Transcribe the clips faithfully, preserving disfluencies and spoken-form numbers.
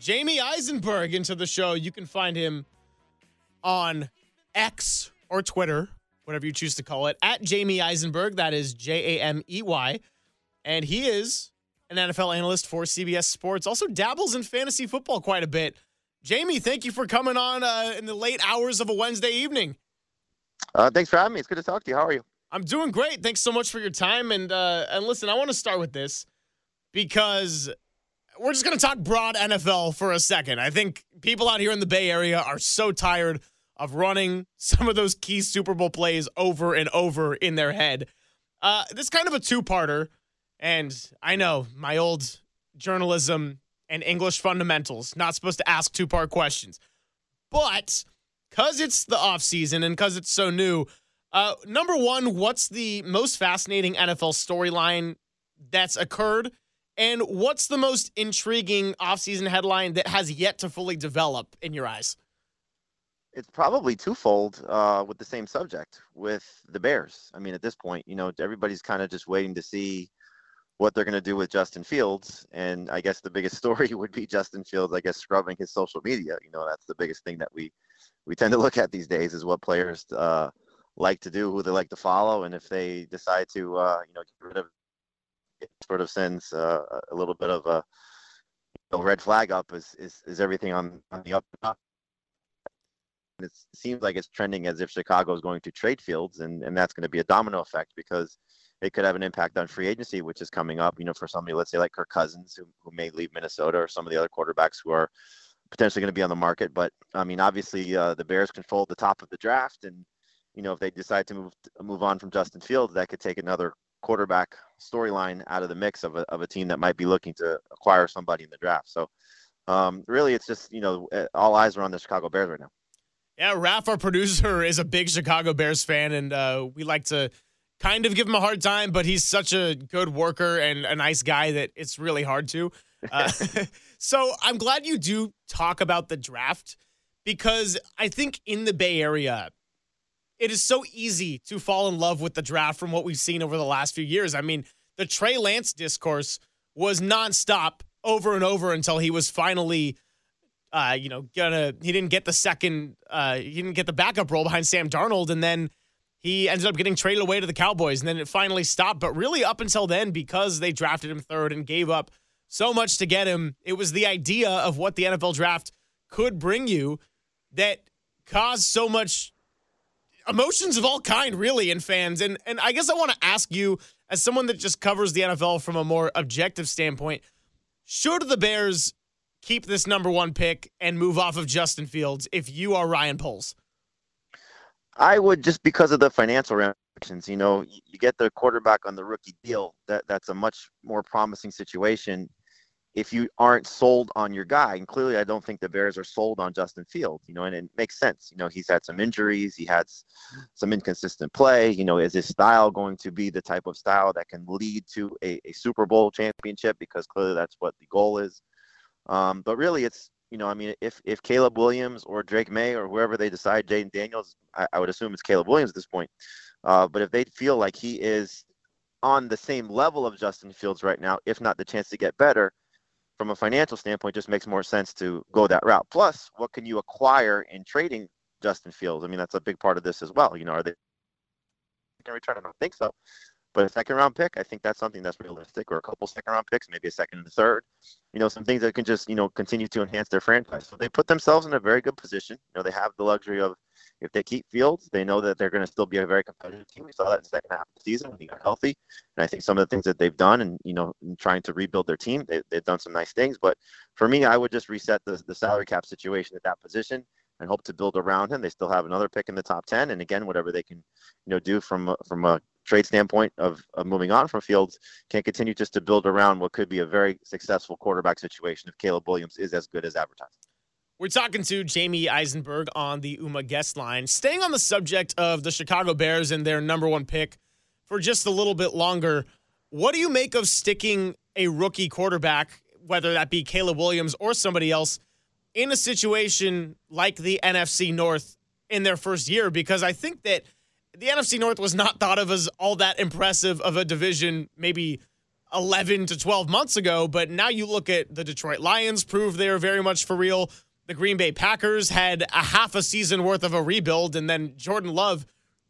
Jamey Eisenberg into the show. You can find him on X or Twitter, whatever you choose to call it, at Jamey Eisenberg. That is J A M E Y. And he is an N F L analyst for C B S Sports, also dabbles in fantasy football quite a bit. Jamey, thank you for coming on uh, in the late hours of a Wednesday evening. Uh, thanks for having me. It's good to talk to you. How are you? I'm doing great. Thanks so much for your time. And uh, and listen, I want to start with this because we're just going to talk broad N F L for a second. I think people out here in the Bay Area are so tired of running some of those key Super Bowl plays over and over in their head. Uh, this is kind of a two-parter. And I know my old journalism and English fundamentals, not supposed to ask two-part questions. But because it's the offseason and because it's so new, uh, number one, what's the most fascinating N F L storyline that's occurred? And what's the most intriguing offseason headline that has yet to fully develop in your eyes? It's probably twofold uh, with the same subject, with the Bears. I mean, at this point, you know, everybody's kind of just waiting to see what they're going to do with Justin Fields. And I guess the biggest story would be Justin Fields, I guess, scrubbing his social media. You know, that's the biggest thing that we, we tend to look at these days is what players uh, like to do, who they like to follow. And if they decide to, uh, you know, get rid of it, sort of sends uh, a little bit of a you know, red flag up is, is, is everything on, on the up and up. And it seems like it's trending as if Chicago is going to trade Fields, and, and that's going to be a domino effect because it could have an impact on free agency, which is coming up, you know, for somebody, let's say like Kirk Cousins, who, who may leave Minnesota, or some of the other quarterbacks who are potentially going to be on the market. But I mean, obviously uh, the Bears control the top of the draft. And, you know, if they decide to move, move on from Justin Fields, that could take another quarterback storyline out of the mix of a, of a team that might be looking to acquire somebody in the draft. So um, really it's just, you know, all eyes are on the Chicago Bears right now. Yeah. Raph, our producer, is a big Chicago Bears fan. And uh, we like to kind of give him a hard time, but he's such a good worker and a nice guy that it's really hard to. Uh, so I'm glad you do talk about the draft because I think in the Bay Area, it is so easy to fall in love with the draft from what we've seen over the last few years. I mean, the Trey Lance discourse was nonstop over and over until he was finally, uh, you know, gonna, he didn't get the second, uh, he didn't get the backup role behind Sam Darnold. And then he ended up getting traded away to the Cowboys, and then it finally stopped. But really up until then, because they drafted him third and gave up so much to get him, it was the idea of what the N F L draft could bring you that caused so much emotions of all kind, really, in fans. And and I guess I want to ask you, as someone that just covers the N F L from a more objective standpoint, should the Bears keep this number one pick and move off of Justin Fields if you are Ryan Poles? I would, just because of the financial ramifications. You know, you get the quarterback on the rookie deal. That that's a much more promising situation if you aren't sold on your guy. And clearly, I don't think the Bears are sold on Justin Fields. You know, and it makes sense. You know, he's had some injuries. He had some inconsistent play. You know, is his style going to be the type of style that can lead to a, a Super Bowl championship? Because clearly, that's what the goal is. Um, but really, it's, you know, I mean, if, if Caleb Williams or Drake May or whoever they decide, Jayden Daniels, I, I would assume it's Caleb Williams at this point. Uh, but if they feel like he is on the same level of Justin Fields right now, if not the chance to get better, from a financial standpoint, just makes more sense to go that route. Plus, what can you acquire in trading Justin Fields? I mean, that's a big part of this as well. You know, are they going to return? I don't think so. But a second-round pick, I think that's something that's realistic, or a couple second-round picks, maybe a second and a third. You know, some things that can just, you know, continue to enhance their franchise. So they put themselves in a very good position. You know, they have the luxury of, if they keep Fields, they know that they're going to still be a very competitive team. We saw that in the second half of the season when they got healthy. And I think some of the things that they've done and, you know, in trying to rebuild their team, they, they've done some nice things. But for me, I would just reset the, the salary cap situation at that position and hope to build around him. They still have another pick in the top ten. And again, whatever they can, you know, do from, from a trade standpoint of, of moving on from Fields, can continue just to build around what could be a very successful quarterback situation if Caleb Williams is as good as advertised. We're talking to Jamey Eisenberg on the Uma guest line. Staying on the subject of the Chicago Bears and their number one pick for just a little bit longer, what do you make of sticking a rookie quarterback, whether that be Caleb Williams or somebody else, in a situation like the N F C North in their first year? Because I think that the N F C North was not thought of as all that impressive of a division maybe eleven to twelve months ago, but now you look at the Detroit Lions, prove they're very much for real. The Green Bay Packers had a half a season worth of a rebuild, and then Jordan Love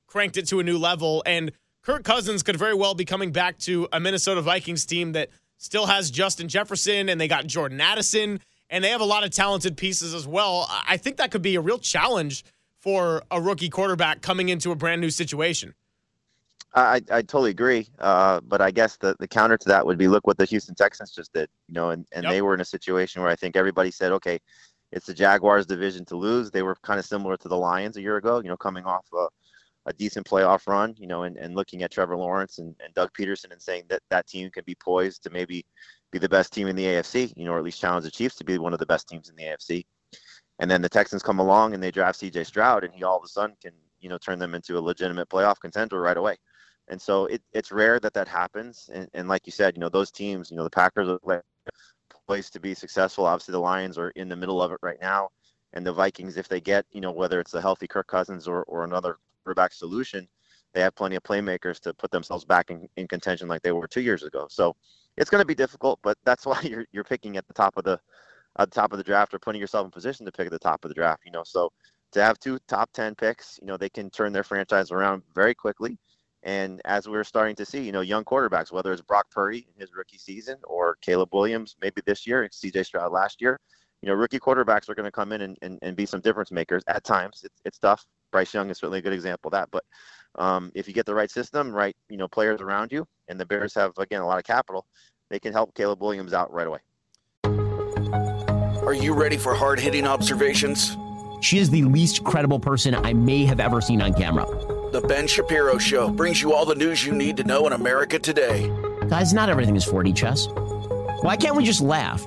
cranked it to a new level. And Kirk Cousins could very well be coming back to a Minnesota Vikings team that still has Justin Jefferson, and they got Jordan Addison, and they have a lot of talented pieces as well. I think that could be a real challenge for a rookie quarterback coming into a brand-new situation. I, I totally agree, uh, but I guess the, the counter to that would be, look what the Houston Texans just did, you know, and, and yep. They were in a situation where I think everybody said, okay, it's the Jaguars' division to lose. They were kind of similar to the Lions a year ago, you know, coming off a, a decent playoff run, you know, and, and looking at Trevor Lawrence and, and Doug Peterson and saying that that team can be poised to maybe be the best team in the A F C, you know, or at least challenge the Chiefs to be one of the best teams in the A F C. And then the Texans come along and they draft C J Stroud, and he all of a sudden can, you know, turn them into a legitimate playoff contender right away. And so it, it's rare that that happens. And, and like you said, you know, those teams, you know, the Packers are like, place to be successful. Obviously the Lions are in the middle of it right now, and the Vikings, if they get, you know, whether it's a healthy Kirk Cousins or, or another quarterback solution, they have plenty of playmakers to put themselves back in, in contention like they were two years ago. So it's going to be difficult, but that's why you're you're picking at the top of the at the top of the draft, or putting yourself in position to pick at the top of the draft, you know. So to have two top ten picks, you know, they can turn their franchise around very quickly. And as we're starting to see, you know, young quarterbacks, whether it's Brock Purdy in his rookie season or Caleb Williams maybe this year, C J Stroud last year, you know, rookie quarterbacks are going to come in and, and, and be some difference makers at times. It's, it's tough. Bryce Young is certainly a good example of that. But um, if you get the right system, right, you know, players around you, and the Bears have, again, a lot of capital, they can help Caleb Williams out right away. Are you ready for hard-hitting observations? She is the least credible person I may have ever seen on camera. The Ben Shapiro Show brings you all the news you need to know in America today. Guys, not everything is four D chess. Why can't we just laugh?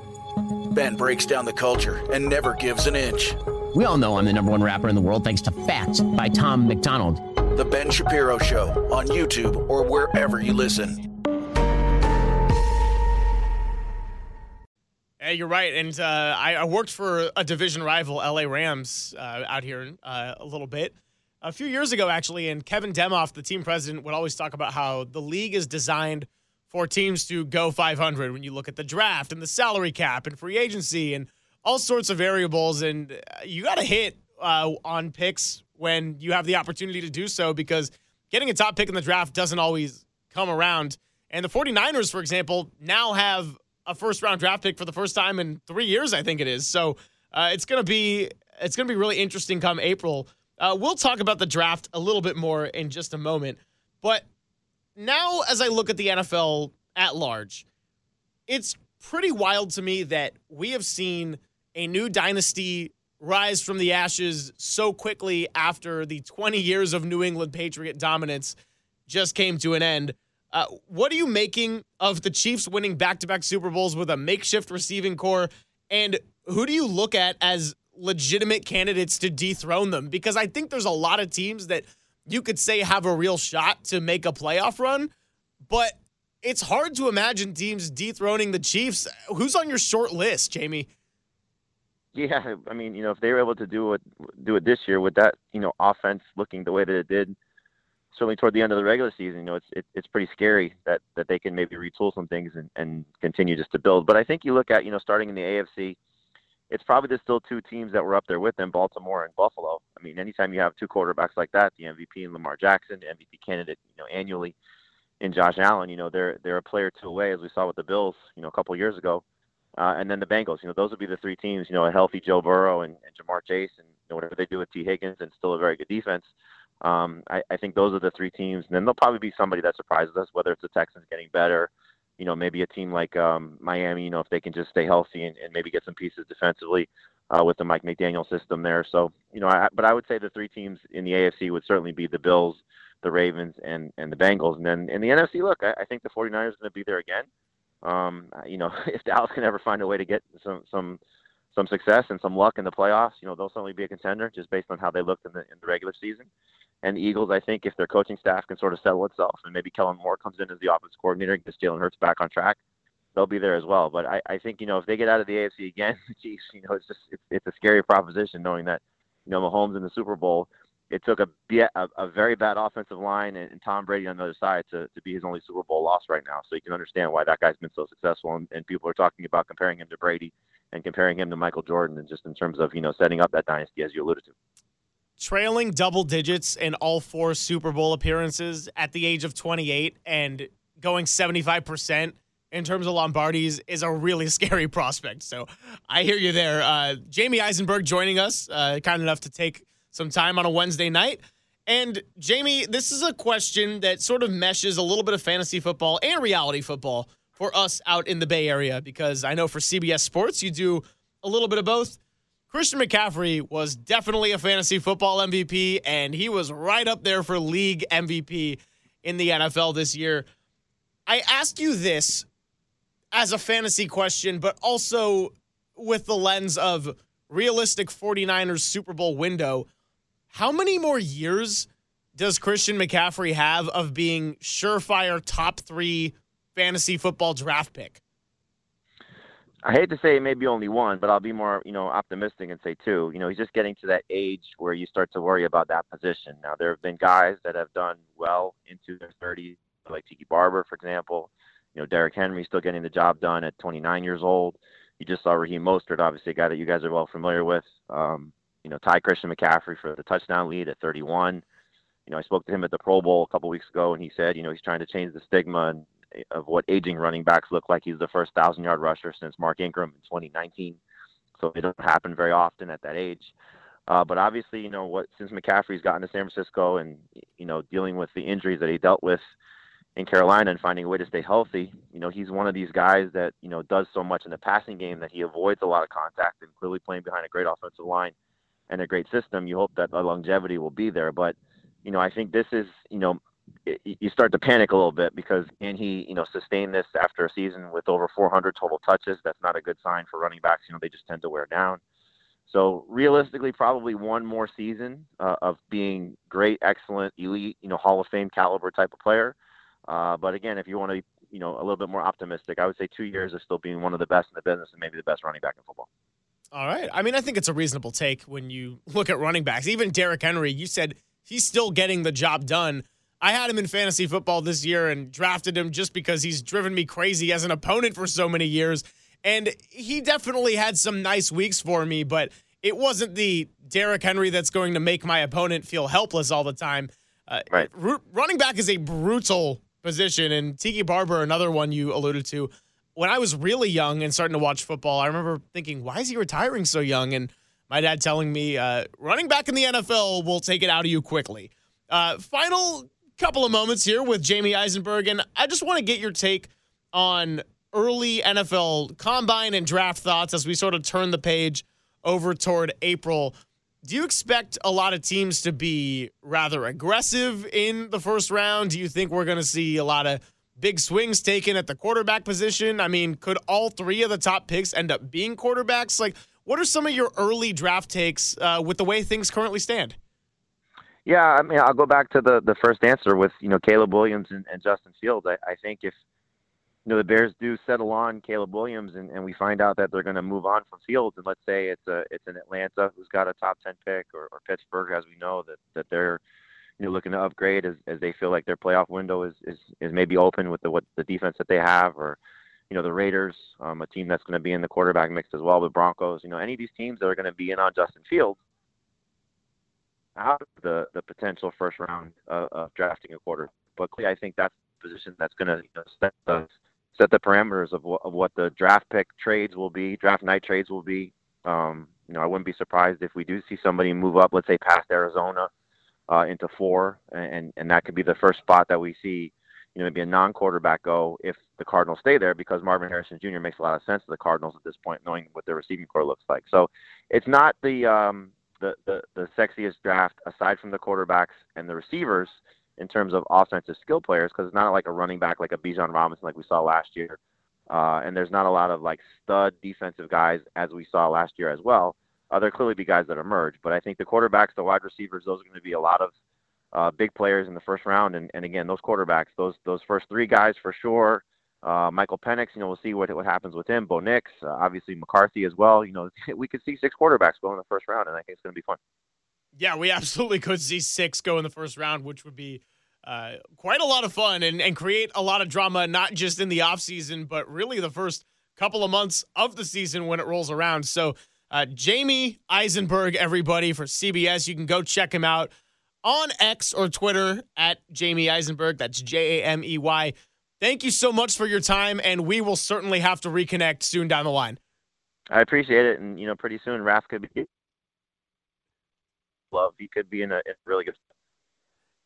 Ben breaks down the culture and never gives an inch. We all know I'm the number one rapper in the world thanks to Facts by Tom McDonald. The Ben Shapiro Show on YouTube or wherever you listen. Hey, you're right. And uh, I, I worked for a division rival, L A Rams, uh, out here uh, a little bit. A few years ago, actually, and Kevin Demoff, the team president, would always talk about how the league is designed for teams to go five hundred when you look at the draft and the salary cap and free agency and all sorts of variables. And you got to hit uh, on picks when you have the opportunity to do so, because getting a top pick in the draft doesn't always come around. And the 49ers, for example, now have a first-round draft pick for the first time in three years, I think it is. So uh, it's going to be it's going to be really interesting come April. Uh, we'll talk about the draft a little bit more in just a moment. But now as I look at the N F L at large, it's pretty wild to me that we have seen a new dynasty rise from the ashes so quickly after the twenty years of New England Patriot dominance just came to an end. Uh, what are you making of the Chiefs winning back-to-back Super Bowls with a makeshift receiving core? And who do you look at as legitimate candidates to dethrone them? Because I think there's a lot of teams that you could say have a real shot to make a playoff run, but it's hard to imagine teams dethroning the Chiefs. Who's on your short list, Jamey? Yeah, I mean, you know, if they were able to do it, do it this year with that, you know, offense looking the way that it did, certainly toward the end of the regular season, you know, it's it, it's pretty scary that, that they can maybe retool some things and, and continue just to build. But I think you look at, you know, starting in the A F C, it's probably there's still two teams that were up there with them, Baltimore and Buffalo. I mean, anytime you have two quarterbacks like that, the M V P in Lamar Jackson, the M V P candidate, you know, annually in Josh Allen, you know, they're they're a player two away, as we saw with the Bills, you know, a couple of years ago. Uh, and then the Bengals, you know, those would be the three teams, you know, a healthy Joe Burrow and, and Jamar Chase, and you know, whatever they do with T. Higgins and still a very good defense. Um, I, I think those are the three teams. And then there'll probably be somebody that surprises us, whether it's the Texans getting better, you know, maybe a team like um, Miami, you know, if they can just stay healthy and, and maybe get some pieces defensively uh, with the Mike McDaniel system there. So, you know, I, but I would say the three teams in the A F C would certainly be the Bills, the Ravens and, and the Bengals. And then in the N F C, look, I, I think the 49ers are going to be there again. Um, you know, if Dallas can ever find a way to get some, some, some success and some luck in the playoffs, you know, they'll certainly be a contender just based on how they looked in the, in the regular season. And the Eagles, I think if their coaching staff can sort of settle itself and maybe Kellen Moore comes in as the offensive coordinator and gets Jalen Hurts back on track, they'll be there as well. But I, I think, you know, if they get out of the A F C again, geez, you know, it's just, it's, it's a scary proposition knowing that, you know, Mahomes in the Super Bowl, it took a, a, a very bad offensive line and, and Tom Brady on the other side to, to be his only Super Bowl loss right now. So you can understand why that guy's been so successful. And, and people are talking about comparing him to Brady and comparing him to Michael Jordan, and just in terms of, you know, setting up that dynasty, as you alluded to. Trailing double digits in all four Super Bowl appearances at the age of twenty-eight and going seventy-five percent in terms of Lombardies is a really scary prospect. So I hear you there. Uh, Jamey Eisenberg joining us, uh, kind enough to take some time on a Wednesday night. And Jamey, this is a question that sort of meshes a little bit of fantasy football and reality football for us out in the Bay Area, because I know for C B S Sports, you do a little bit of both. Christian McCaffrey was definitely a fantasy football M V P, and he was right up there for league M V P in the N F L this year. I ask you this as a fantasy question, but also with the lens of realistic 49ers Super Bowl window. How many more years does Christian McCaffrey have of being surefire top three fantasy football draft pick? I hate to say it may be only one, but I'll be more, you know, optimistic and say two. You know, he's just getting to that age where you start to worry about that position. Now, there have been guys that have done well into their thirties, like Tiki Barber, for example. You know, Derek Henry still getting the job done at twenty-nine years old. You just saw Raheem Mostert, obviously a guy that you guys are well familiar with. Um, you know, tie Christian McCaffrey for the touchdown lead at thirty-one. You know, I spoke to him at the Pro Bowl a couple weeks ago, and he said, you know, he's trying to change the stigma and of what aging running backs look like. He's the first thousand-yard rusher since Mark Ingram in twenty nineteen, so it doesn't happen very often at that age. Uh, but obviously, you know, what since McCaffrey's gotten to San Francisco and, you know, dealing with the injuries that he dealt with in Carolina and finding a way to stay healthy, you know, he's one of these guys that, you know, does so much in the passing game that he avoids a lot of contact, and clearly playing behind a great offensive line and a great system, you hope that the longevity will be there. But, you know, I think this is, you know, you start to panic a little bit because can he, you know, sustain this after a season with over four hundred total touches? That's not a good sign for running backs. You know, they just tend to wear down. So realistically, probably one more season uh, of being great, excellent, elite, you know, Hall of Fame caliber type of player. Uh, but again, if you want to be, you know, a little bit more optimistic, I would say two years of still being one of the best in the business and maybe the best running back in football. All right. I mean, I think it's a reasonable take when you look at running backs. Even Derrick Henry, you said he's still getting the job done. I had him in fantasy football this year and drafted him just because he's driven me crazy as an opponent for so many years. And he definitely had some nice weeks for me, but it wasn't the Derrick Henry that's going to make my opponent feel helpless all the time. Uh, right. r- running back is a brutal position, and Tiki Barber, another one you alluded to. When I was really young and starting to watch football, I remember thinking, why is he retiring so young? And my dad telling me, uh, running back in the N F L will take it out of you quickly. Uh, final couple of moments here with Jamey Eisenberg, and I just want to get your take on early N F L combine and draft thoughts as we sort of turn the page over toward April. Do you expect a lot of teams to be rather aggressive in the first round? Do you think we're going to see a lot of big swings taken at the quarterback position? I mean, could all three of the top picks end up being quarterbacks? Like, what are some of your early draft takes uh, with the way things currently stand? Yeah, I mean, I'll go back to the, the first answer with, you know, Caleb Williams and, and Justin Fields. I, I think if, you know, the Bears do settle on Caleb Williams and, and we find out that they're going to move on from Fields, and let's say it's a, it's an Atlanta who's got a top ten pick, or, or Pittsburgh, as we know, that, that they're, you know, looking to upgrade as, as they feel like their playoff window is, is, is maybe open with the, what the defense that they have, or, you know, the Raiders, um, a team that's going to be in the quarterback mix as well, the Broncos, you know, any of these teams that are going to be in on Justin Fields, out of the, the potential first round uh, of drafting a quarterback. But I think that's the position that's going to, you know, set the set the parameters of, w- of what the draft pick trades will be, draft night trades will be. Um, you know, I wouldn't be surprised if we do see somebody move up, let's say past Arizona uh, into four, and, and that could be the first spot that we see, you know, maybe a non-quarterback go if the Cardinals stay there, because Marvin Harrison Junior makes a lot of sense to the Cardinals at this point, knowing what their receiving core looks like. So it's not the um, – The, the the sexiest draft aside from the quarterbacks and the receivers, in terms of offensive skill players, because it's not like a running back like a Bijan Robinson like we saw last year. Uh, and there's not a lot of like stud defensive guys as we saw last year as well. Uh, there clearly be guys that emerge, but I think the quarterbacks, the wide receivers, those are going to be a lot of uh, big players in the first round. And, and again, those quarterbacks, those those first three guys for sure. Uh, Michael Penix, you know, we'll see what what happens with him. Bo Nix, uh, obviously McCarthy as well. You know, we could see six quarterbacks go in the first round, and I think it's going to be fun. Yeah, we absolutely could see six go in the first round, which would be uh, quite a lot of fun and, and create a lot of drama, not just in the offseason, but really the first couple of months of the season when it rolls around. So uh, Jamey Eisenberg, everybody, for C B S. You can go check him out on X or Twitter at Jamey Eisenberg. That's J A M E Y. Thank you so much for your time, and we will certainly have to reconnect soon down the line. I appreciate it, and, you know, pretty soon, Raph could be Love. He could be in a, in a really good.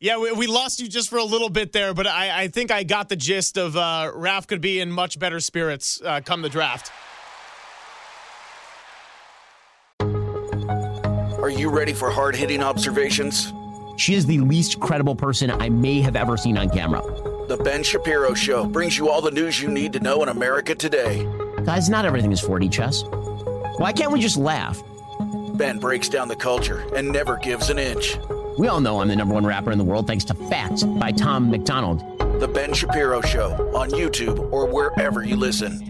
Yeah, we, we lost you just for a little bit there, but I, I think I got the gist of uh, Raph could be in much better spirits uh, come the draft. Are you ready for hard-hitting observations? She is the least credible person I may have ever seen on camera. The Ben Shapiro Show brings you all the news you need to know in America today. Guys, not everything is four D chess. Why can't we just laugh? Ben breaks down the culture and never gives an inch. We all know I'm the number one rapper in the world thanks to Facts by Tom McDonald. The Ben Shapiro Show on YouTube or wherever you listen.